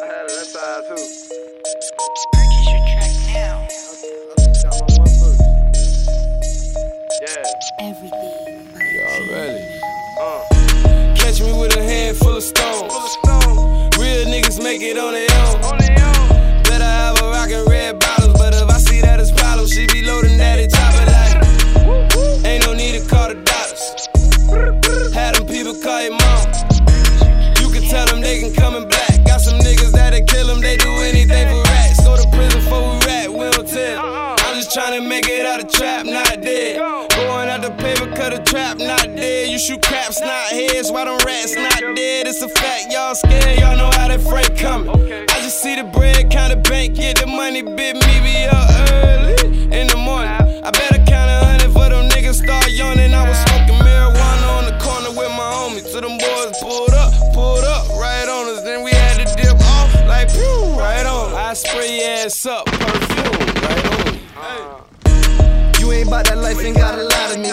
I had it inside too. Purchase your track now. I got my one foot. Yeah. Everything. Y'all ready? Catch me with a hand full of stones. Real niggas make it on their own. Better have a rockin' red bottles, but if I see that it's problems, she be loading that it chopper like. Ain't no need to call the doctors. Had them people call your mom. Tell them they can come in black. Got some niggas that'll kill them, they do anything for rats. Go to prison before we rat, we don't tell. I'm just tryna make it out of trap, not dead. Going out the paper, cut a trap, not dead. You shoot caps, not heads, why them rats not dead? It's a fact, y'all scared, y'all know how that freight coming. I just see the bread, count the bank, get the money, bit me be up early in the morning. I better count a 100 for them niggas start yawning. I was smoking marijuana on the corner with my homie, till them boys pulled up right on us, then we had to dip off like pew, right on. I spray your ass up, perfume, right on. You ain't about that life, ain't got a lot of me.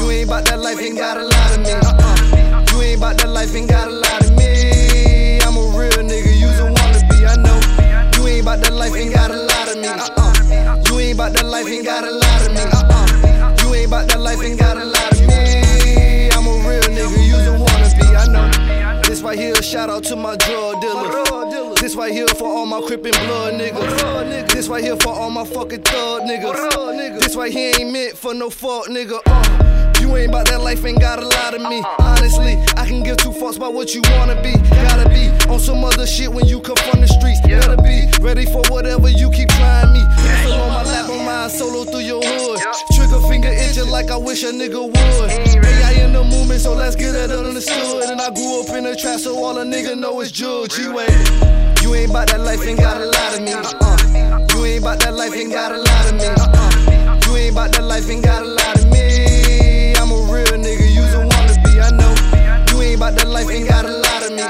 You ain't about that life, ain't got a lot of me. You ain't about that life, ain't got a lot of me. I'm a real nigga, you don't wanna be, I know. You ain't about that life, ain't got a lot of me. You ain't about that life, ain't got a lot of me. You ain't about that life, ain't got a lot of me. I'm a real nigga, you don't wanna be, I know. This right here, shout out to my drug dealers. This right here for all my Crippin' blood niggas. This right here for all my fucking thug niggas. This right here ain't meant for no fuck nigga. You ain't about that life, ain't got a lot of me. Honestly, I can give two fucks about what you wanna be. Gotta be on some other shit when you come from the streets. Gotta be ready for whatever you keep trying me. Pistol on my lap, on my solo through your hood. Trigger finger itching like I wish a nigga would. AI in the movement, so let's get it understood. And I grew up in the trap, so all a nigga know is Judge. You ain't about that life, ain't got a lot of me. You ain't about that life, ain't got a lot of me. You ain't about that life, ain't got a lot of me. I'm a real nigga, you don't wanna be, I know. You ain't about that life, ain't got a lot of me.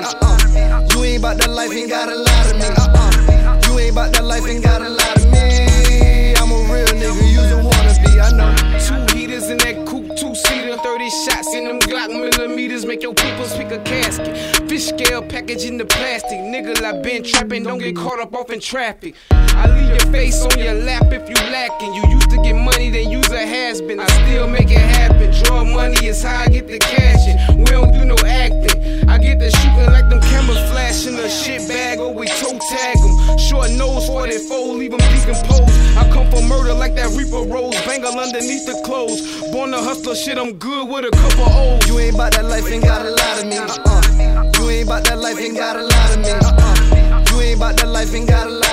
You ain't about that life, ain't got a lot of me. You ain't about that life, ain't got a lot of me. I'm a real nigga, you don't wanna be, I know. 2 heaters in that coupe, 2-seater, 30 shots in them Glock millimeters. Make your people pick a casket. Fish scale package in the plastic. Nigga, I been trapping, don't get caught up off in traffic. I leave your face on your lap if you lacking. You used to get money, then use a has-been. I still make it happen. Draw money is how I get the cash in. We don't do no acting. I get the shooting like them cameras flashing. A shit bag or we toe tag them. Short nose, 44, leave them decomposed. I come for murder like that Reaper Rose. Bangle underneath the clothes. Born a hustler, shit, I'm good with a couple O's. You ain't about that life, ain't got a lot of me. You ain't about that life, ain't got a lot of me. You ain't about that life, ain't got a lot of me.